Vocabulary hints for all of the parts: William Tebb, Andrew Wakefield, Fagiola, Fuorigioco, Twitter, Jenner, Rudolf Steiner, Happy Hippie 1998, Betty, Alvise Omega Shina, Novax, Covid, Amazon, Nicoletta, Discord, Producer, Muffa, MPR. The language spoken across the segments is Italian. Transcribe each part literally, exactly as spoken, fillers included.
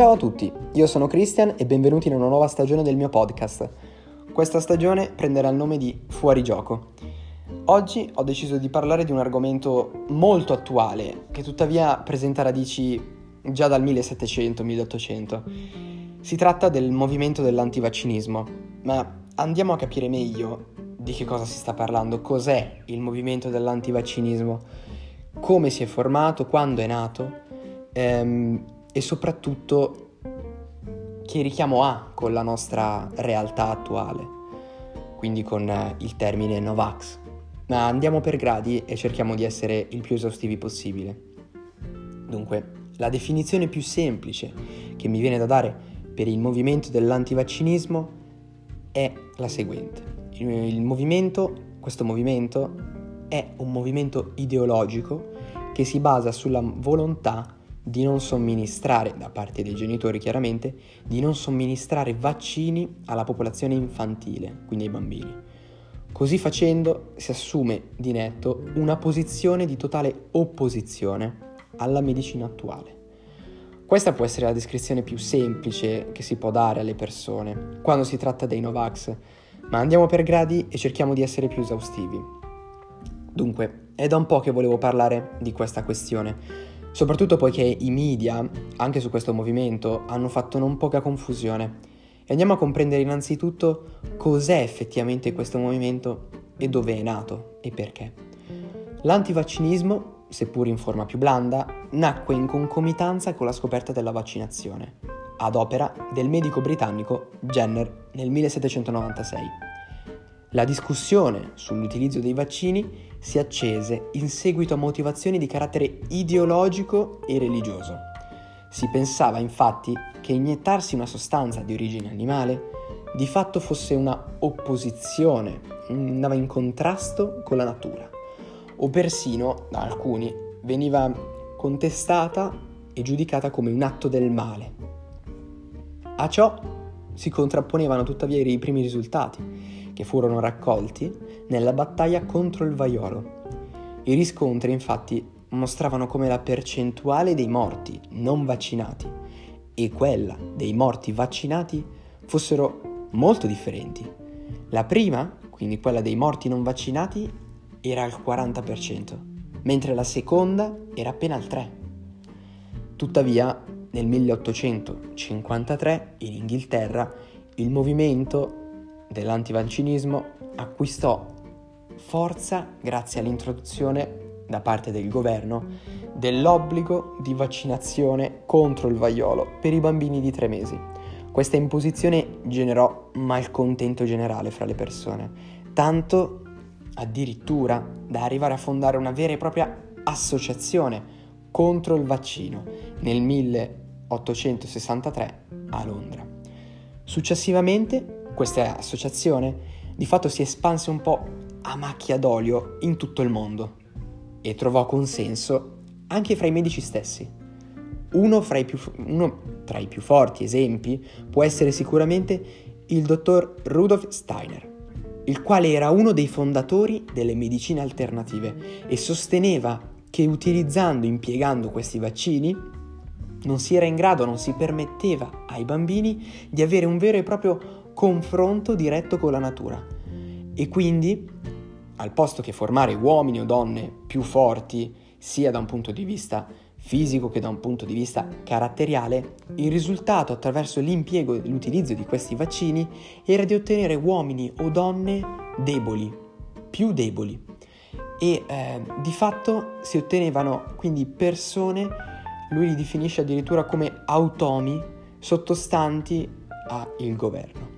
Ciao a tutti, io sono Christian e benvenuti in una nuova stagione del mio podcast. Questa stagione prenderà il nome di Fuorigioco. Oggi ho deciso di parlare di un argomento molto attuale, che tuttavia presenta radici già dal millesettecento-milleottocento. Si tratta del movimento dell'antivaccinismo, ma andiamo a capire meglio di che cosa si sta parlando, cos'è il movimento dell'antivaccinismo, come si è formato, quando è nato, ehm, e soprattutto che richiamo ha con la nostra realtà attuale, quindi con il termine Novax. Ma andiamo per gradi e cerchiamo di essere il più esaustivi possibile. Dunque, la definizione più semplice che mi viene da dare per il movimento dell'antivaccinismo è la seguente. Il movimento, questo movimento, è un movimento ideologico che si basa sulla volontà di non somministrare, da parte dei genitori chiaramente, di non somministrare vaccini alla popolazione infantile, quindi ai bambini. Così facendo si assume di netto una posizione di totale opposizione alla medicina attuale. Questa può essere la descrizione più semplice che si può dare alle persone quando si tratta dei Novax, ma andiamo per gradi e cerchiamo di essere più esaustivi. Dunque, è da un po' che volevo parlare di questa questione, soprattutto poiché i media, anche su questo movimento, hanno fatto non poca confusione. E andiamo a comprendere innanzitutto cos'è effettivamente questo movimento e dove è nato e perché. L'antivaccinismo, seppur in forma più blanda, nacque in concomitanza con la scoperta della vaccinazione, ad opera del medico britannico Jenner nel millesettecentonovantasei. La discussione sull'utilizzo dei vaccini si accese in seguito a motivazioni di carattere ideologico e religioso. Si pensava infatti che iniettarsi una sostanza di origine animale di fatto fosse una opposizione, andava in contrasto con la natura, o persino, da alcuni, veniva contestata e giudicata come un atto del male. A ciò si contrapponevano tuttavia i primi risultati che furono raccolti nella battaglia contro il vaiolo. I riscontri, infatti, mostravano come la percentuale dei morti non vaccinati e quella dei morti vaccinati fossero molto differenti. La prima, quindi quella dei morti non vaccinati, era al quaranta per cento, mentre la seconda era appena al tre per cento. Tuttavia, nel milleottocentocinquantatré, in Inghilterra, il movimento dell'antivaccinismo acquistò forza grazie all'introduzione da parte del governo dell'obbligo di vaccinazione contro il vaiolo per i bambini di tre mesi. Questa imposizione generò malcontento generale fra le persone, tanto addirittura da arrivare a fondare una vera e propria associazione contro il vaccino nel milleottocentosessantatré a Londra. Successivamente questa associazione di fatto si espanse un po' a macchia d'olio in tutto il mondo e trovò consenso anche fra i medici stessi. Uno, fra i più, uno tra i più forti esempi può essere sicuramente il dottor Rudolf Steiner, il quale era uno dei fondatori delle medicine alternative e sosteneva che utilizzando e impiegando questi vaccini non si era in grado, non si permetteva ai bambini di avere un vero e proprio confronto diretto con la natura, e quindi al posto che formare uomini o donne più forti sia da un punto di vista fisico che da un punto di vista caratteriale, il risultato attraverso l'impiego e l'utilizzo di questi vaccini era di ottenere uomini o donne deboli, più deboli, e eh, di fatto si ottenevano quindi persone, lui li definisce addirittura come automi sottostanti al governo.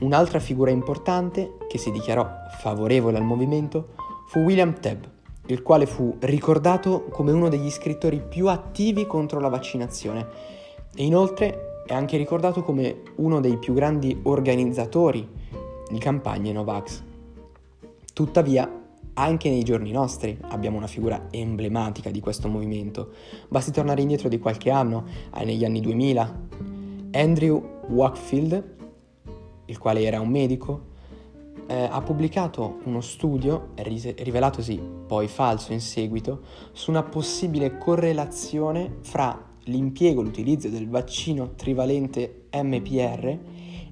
Un'altra figura importante che si dichiarò favorevole al movimento fu William Tebb, il quale fu ricordato come uno degli scrittori più attivi contro la vaccinazione e inoltre è anche ricordato come uno dei più grandi organizzatori di campagne Novax. Tuttavia, anche nei giorni nostri abbiamo una figura emblematica di questo movimento. Basti tornare indietro di qualche anno, negli anni duemila, Andrew Wakefield, il quale era un medico, eh, ha pubblicato uno studio, ris- rivelatosi poi falso in seguito, su una possibile correlazione fra l'impiego e l'utilizzo del vaccino trivalente M P R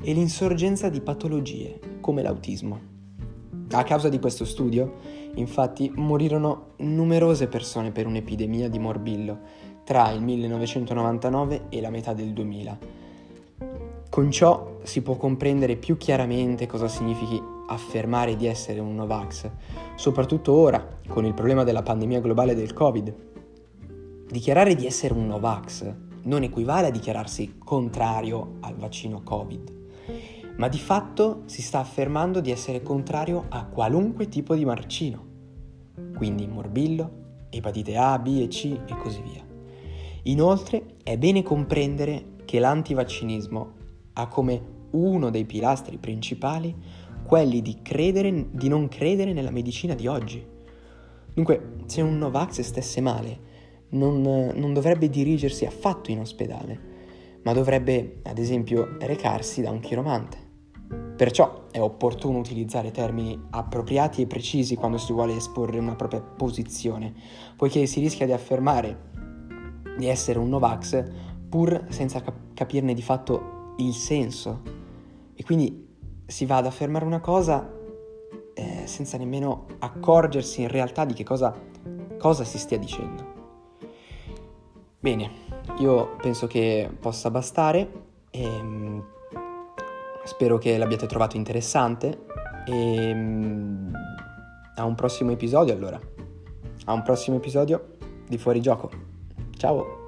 e l'insorgenza di patologie come l'autismo. A causa di questo studio, infatti, morirono numerose persone per un'epidemia di morbillo tra il millenovecentonovantanove e la metà del duemila. Con ciò si può comprendere più chiaramente cosa significhi affermare di essere un Novax, soprattutto ora, con il problema della pandemia globale del Covid. Dichiarare di essere un Novax non equivale a dichiararsi contrario al vaccino Covid, ma di fatto si sta affermando di essere contrario a qualunque tipo di vaccino, quindi morbillo, epatite A, B e C e così via. Inoltre è bene comprendere che l'antivaccinismo ha come uno dei pilastri principali quelli di credere, di non credere nella medicina di oggi. Dunque, se un Novax stesse male, non, non dovrebbe dirigersi affatto in ospedale, ma dovrebbe, ad esempio, recarsi da un chiromante. Perciò è opportuno utilizzare termini appropriati e precisi quando si vuole esporre una propria posizione, poiché si rischia di affermare di essere un Novax pur senza cap- capirne di fatto il senso. E quindi si va ad affermare una cosa eh, senza nemmeno accorgersi in realtà di che cosa, cosa si stia dicendo. Bene. Io penso che possa bastare e spero che l'abbiate trovato interessante e a un prossimo episodio allora, a un prossimo episodio di Fuorigioco. Ciao!